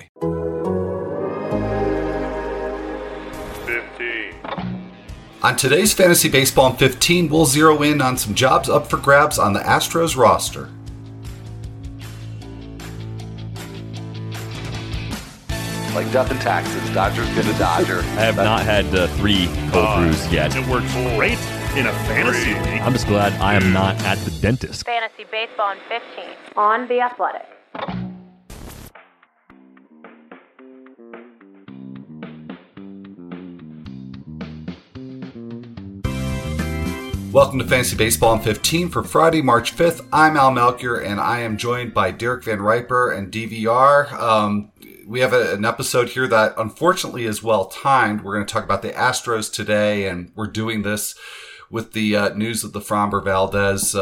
15. On today's Fantasy Baseball in 15, we'll zero in on some jobs up for grabs on the Astros roster. Like death and taxes, Dodger's gonna Dodger. I have not had three cold brews yet. It worked great in a fantasy league. I'm just glad I am not at the dentist. Fantasy Baseball in 15 on The Athletic. Welcome to Fantasy Baseball in 15 for Friday, March 5th. I'm Al Melker, and I am joined by Derek Van Riper and DVR. We have an episode here that unfortunately is well-timed. We're going to talk about the Astros today, and we're doing this with the news of the Framber Valdez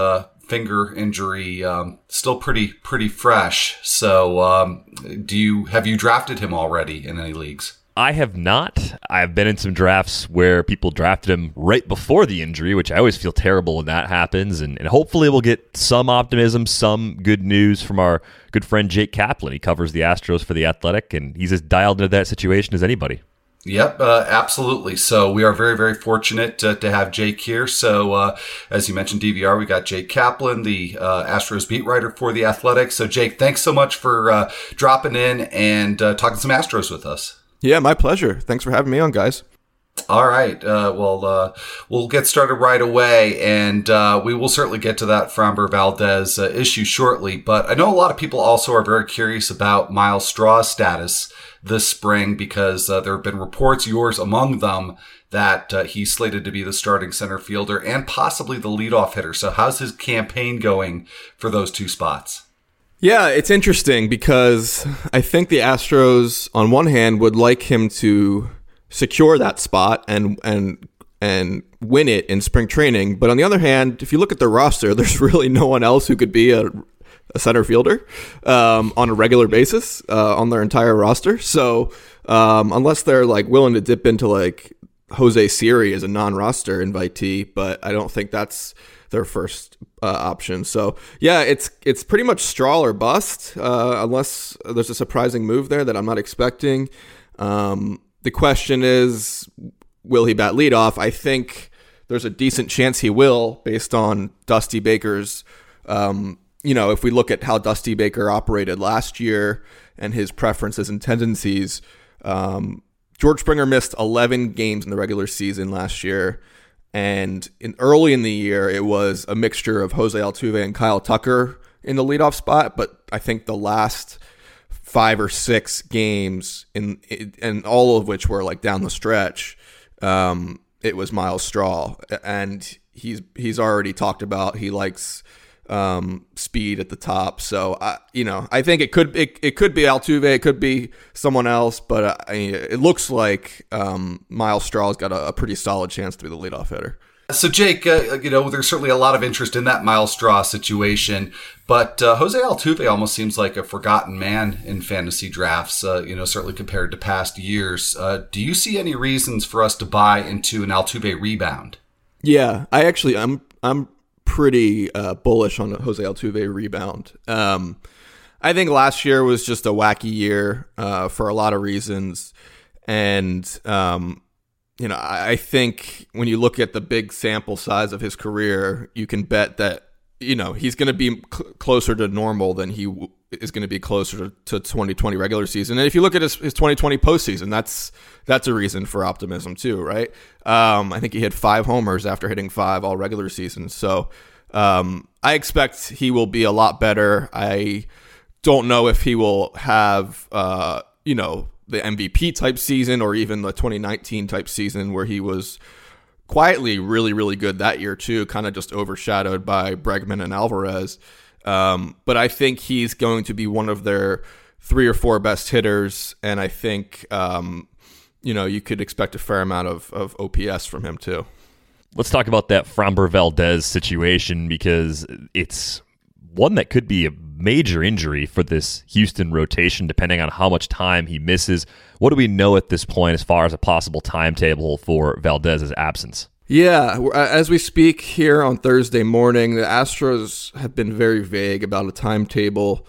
finger injury still pretty fresh. So have you drafted him already in any leagues? I have not. I've been in some drafts where people drafted him right before the injury, which I always feel terrible when that happens. And hopefully we'll get some optimism, some good news from our good friend Jake Kaplan. He covers the Astros for The Athletic, and he's as dialed into that situation as anybody. Yep, absolutely. So we are very, very fortunate to have Jake here. So as you mentioned, DVR, we got Jake Kaplan, the Astros beat writer for The Athletic. So Jake, thanks so much for dropping in and talking some Astros with us. Yeah, my pleasure. Thanks for having me on, guys. All right. Well, we'll get started right away, and we will certainly get to that Framber Valdez issue shortly. But I know a lot of people also are very curious about Miles Straw's status this spring because there have been reports, yours among them, that he's slated to be the starting center fielder and possibly the leadoff hitter. So how's his campaign going for those two spots? Yeah, it's interesting because I think the Astros, on one hand, would like him to secure that spot and win it in spring training. But on the other hand, if you look at the roster, there's really no one else who could be a center fielder on a regular basis on their entire roster. So unless they're like willing to dip into like Jose Siri as a non-roster invitee, but I don't think that's their first option. So yeah, it's pretty much Straw or bust, unless there's a surprising move there that I'm not expecting. The question is, will he bat leadoff? I think there's a decent chance he will, based on Dusty Baker's, if we look at how Dusty Baker operated last year and his preferences and tendencies. George Springer missed 11 games in the regular season last year. And early in the year, it was a mixture of Jose Altuve and Kyle Tucker in the leadoff spot. But I think the last 5 or 6 games, and all of which were like down the stretch, it was Miles Straw. And he's already talked about he likes speed at the top. So I think it could be Altuve, it could be someone else, but it looks like Miles Straw's got a pretty solid chance to be the leadoff hitter. So Jake, there's certainly a lot of interest in that Miles Straw situation, but Jose Altuve almost seems like a forgotten man in fantasy drafts. Certainly compared to past years. Do you see any reasons for us to buy into an Altuve rebound? Yeah, I'm pretty bullish on a Jose Altuve rebound. I think last year was just a wacky year for a lot of reasons. And, I think when you look at the big sample size of his career, you can bet that, he's going to be closer to normal than he is going to be closer to 2020 regular season. And if you look at his 2020 postseason, that's a reason for optimism too, right? I think he hit 5 homers after hitting 5 all regular season. So I expect he will be a lot better. I don't know if he will have, the MVP type season or even the 2019 type season where he was quietly really, really good that year too, kind of just overshadowed by Bregman and Alvarez. But I think he's going to be one of their three or four best hitters, and I think you could expect a fair amount of OPS from him too. Let's talk about that Framber Valdez situation, because it's one that could be a major injury for this Houston rotation, depending on how much time he misses. What do we know at this point as far as a possible timetable for Valdez's absence? Yeah, as we speak here on Thursday morning, the Astros have been very vague about a timetable.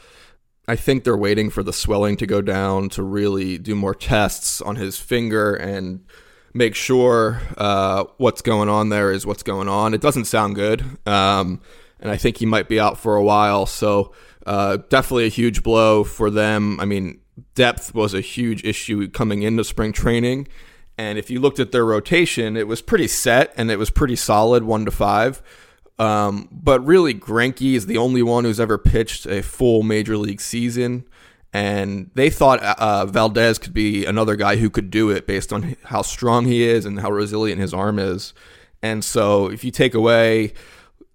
I think they're waiting for the swelling to go down to really do more tests on his finger and make sure what's going on there is what's going on. It doesn't sound good, and I think he might be out for a while, so definitely a huge blow for them. I mean, depth was a huge issue coming into spring training, and if you looked at their rotation, it was pretty set and it was pretty solid 1-5. But really, Greinke is the only one who's ever pitched a full major league season. And they thought Valdez could be another guy who could do it based on how strong he is and how resilient his arm is. And so if you take away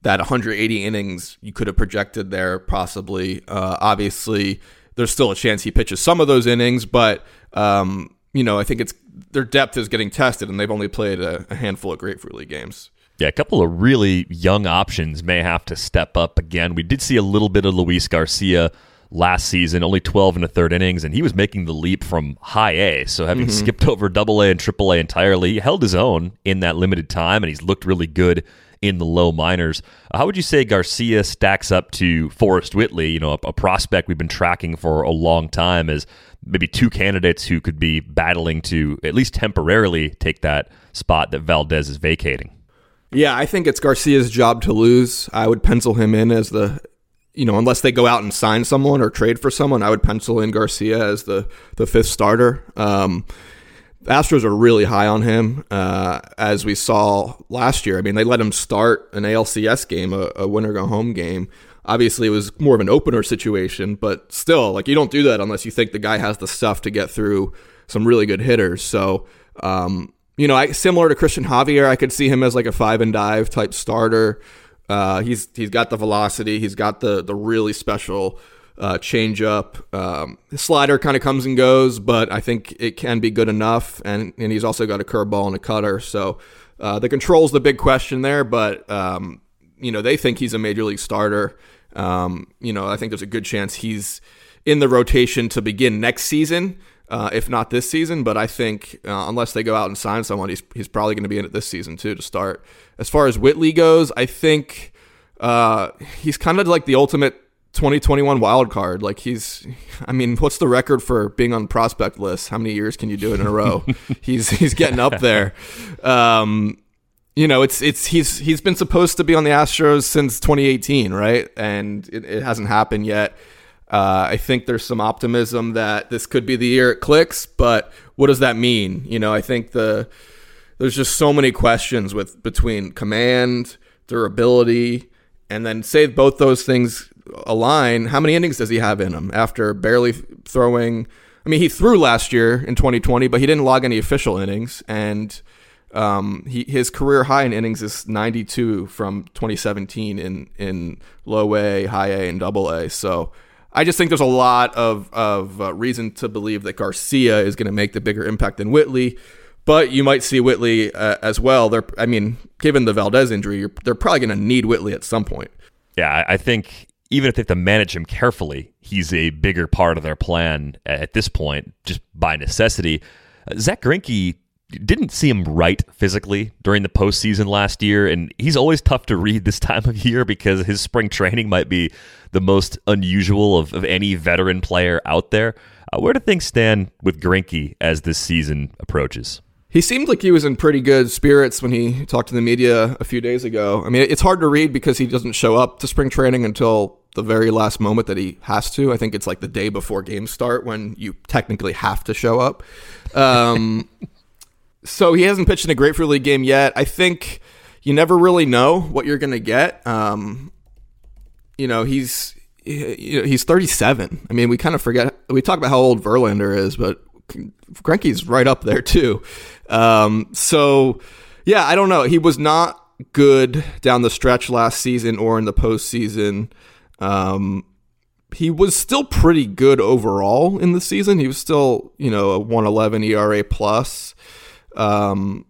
that 180 innings you could have projected there possibly, obviously there's still a chance he pitches some of those innings, but I think their depth is getting tested, and they've only played a handful of Grapefruit League games. Yeah, a couple of really young options may have to step up again. We did see a little bit of Luis Garcia last season, only 12 1/3 innings, and he was making the leap from high A. So having skipped over AA and AAA entirely, he held his own in that limited time, and he's looked really good in the low minors. How would you say Garcia stacks up to Forrest Whitley, a prospect we've been tracking for a long time, as maybe two candidates who could be battling to at least temporarily take that spot that Valdez is vacating? Yeah, I think it's Garcia's job to lose. I would pencil him in as the, unless they go out and sign someone or trade for someone, I would pencil in Garcia as the fifth starter. Astros are really high on him, as we saw last year. I mean, they let him start an ALCS game, a winner-go-home game. Obviously, it was more of an opener situation, but still, you don't do that unless you think the guy has the stuff to get through some really good hitters. So, similar to Christian Javier, I could see him as a 5-and-dive type starter. He's got the velocity. He's got the really special changeup. His slider kind of comes and goes, but I think it can be good enough. And he's also got a curveball and a cutter. So the control's the big question there. But they think he's a major league starter. I think there's a good chance he's in the rotation to begin next season. If not this season, but I think unless they go out and sign someone, he's probably going to be in it this season too to start. As far as Whitley goes, I think he's kind of like the ultimate 2021 wild card. What's the record for being on prospect lists? How many years can you do it in a row? He's getting up there. He's been supposed to be on the Astros since 2018, right? And it hasn't happened yet. I think there's some optimism that this could be the year it clicks, but what does that mean? I think there's just so many questions between command, durability, and then say both those things align. How many innings does he have in him after barely throwing? I mean, he threw last year in 2020, but he didn't log any official innings, and his career high in innings is 92 from 2017 in low A, high A, and AA. So I just think there's a lot of reason to believe that Garcia is going to make the bigger impact than Whitley, but you might see Whitley as well. Given the Valdez injury, they're probably going to need Whitley at some point. Yeah, I think even if they have to manage him carefully, he's a bigger part of their plan at this point, just by necessity. Zack Greinke didn't seem right physically during the postseason last year, and he's always tough to read this time of year because his spring training might be the most unusual of any veteran player out there. Where do things stand with Greinke as this season approaches? He seemed like he was in pretty good spirits when he talked to the media a few days ago. I mean, it's hard to read because he doesn't show up to spring training until the very last moment that he has to. I think it's the day before games start when you technically have to show up. So he hasn't pitched in a Grapefruit League game yet. I think you never really know what you're going to get. He's 37. I mean, we kind of forget. We talk about how old Verlander is, but Greinke's right up there too. I don't know. He was not good down the stretch last season or in the postseason. He was still pretty good overall in the season. He was still, a 1.11 ERA plus. So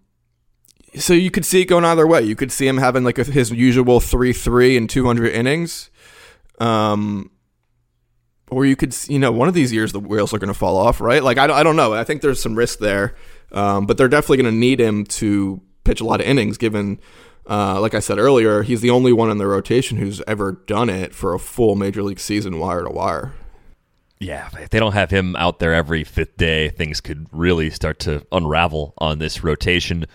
you could see it going either way. You could see him having his usual 3-3 and 200 innings. Or you could, one of these years the wheels are going to fall off, right? I don't know. I think there's some risk there. But they're definitely going to need him to pitch a lot of innings given, like I said earlier, he's the only one in the rotation who's ever done it for a full major league season wire to wire. Yeah, if they don't have him out there every fifth day, things could really start to unravel on this rotation.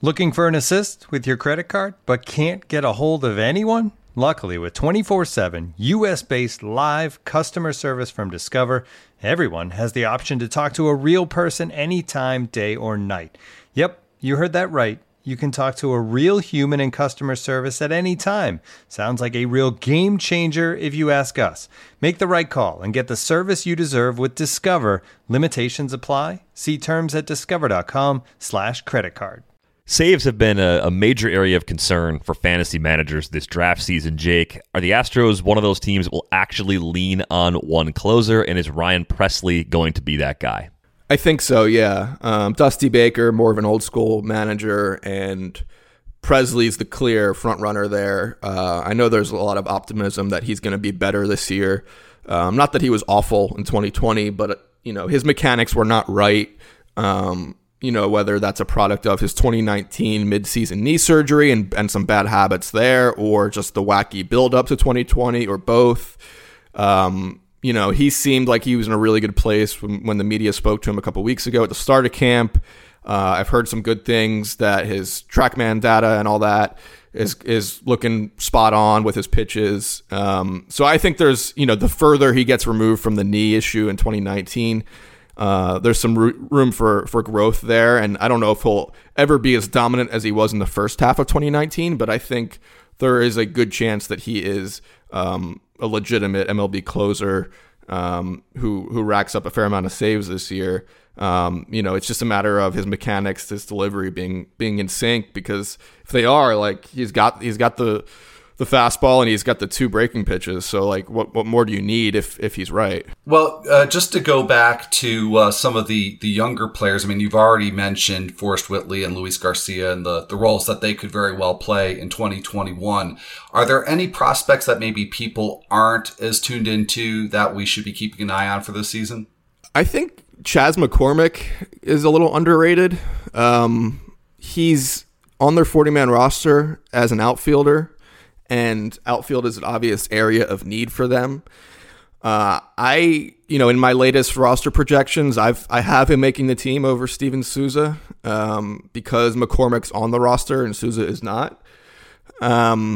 Looking for an assist with your credit card, but can't get a hold of anyone? Luckily, with 24/7 U.S.-based live customer service from Discover, everyone has the option to talk to a real person anytime, day or night. Yep, you heard that right. You can talk to a real human in customer service at any time. Sounds like a real game changer if you ask us. Make the right call and get the service you deserve with Discover. Limitations apply. See terms at discover.com/creditcard. Saves have been a major area of concern for fantasy managers this draft season, Jake. Are the Astros one of those teams that will actually lean on one closer, and is Ryan Presley going to be that guy? I think so, yeah. Dusty Baker, more of an old-school manager, and Presley's the clear front-runner there. I know there's a lot of optimism that he's going to be better this year. Not that he was awful in 2020, but his mechanics were not right. Whether that's a product of his 2019 midseason knee surgery and some bad habits there, or just the wacky build-up to 2020, or both. He seemed like he was in a really good place when the media spoke to him a couple weeks ago at the start of camp. I've heard some good things that his TrackMan data and all that is looking spot on with his pitches. So I think there's, the further he gets removed from the knee issue in 2019, there's some room for growth there, and I don't know if he'll ever be as dominant as he was in the first half of 2019, but I think there is a good chance that he is a legitimate MLB closer who racks up a fair amount of saves this year. It's just a matter of his mechanics, his delivery being in sync, because if they are, he's got the fastball and he's got the two breaking pitches. So what more do you need if he's right? Well, just to go back to some of the younger players, you've already mentioned Forrest Whitley and Luis Garcia and the roles that they could very well play in 2021. Are there any prospects that maybe people aren't as tuned into that we should be keeping an eye on for this season? I think Chaz McCormick is a little underrated. He's on their 40-man roster as an outfielder, and outfield is an obvious area of need for them. In my latest roster projections, I have him making the team over Steven Souza because McCormick's on the roster and Souza is not. I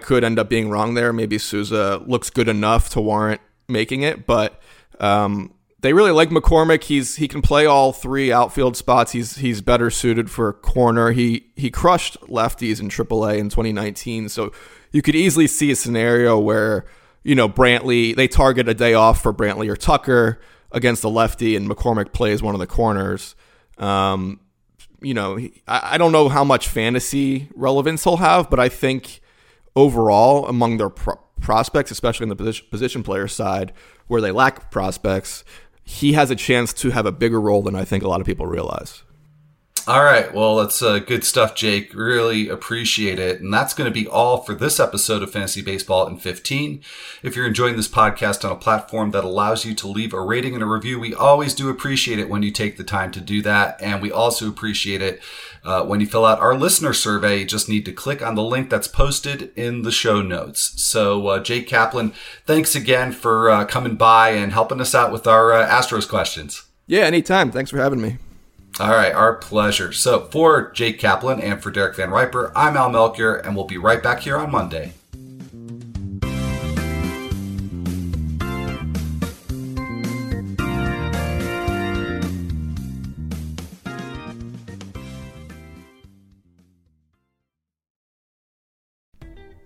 could end up being wrong there. Maybe Souza looks good enough to warrant making it, but they really like McCormick. He can play all three outfield spots. He's better suited for corner. He crushed lefties in AAA in 2019, so you could easily see a scenario where Brantley, they target a day off for Brantley or Tucker against a lefty, and McCormick plays one of the corners. I don't know how much fantasy relevance he'll have, but I think overall among their prospects, especially in the position player side where they lack prospects, he has a chance to have a bigger role than I think a lot of people realize. All right. Well, that's good stuff, Jake. Really appreciate it. And that's going to be all for this episode of Fantasy Baseball in 15. If you're enjoying this podcast on a platform that allows you to leave a rating and a review, we always do appreciate it when you take the time to do that. And we also appreciate it when you fill out our listener survey. You just need to click on the link that's posted in the show notes. So, Jake Kaplan, thanks again for coming by and helping us out with our Astros questions. Yeah, anytime. Thanks for having me. All right, our pleasure. So for Jake Kaplan and for Derek Van Riper, I'm Al Melker, and we'll be right back here on Monday.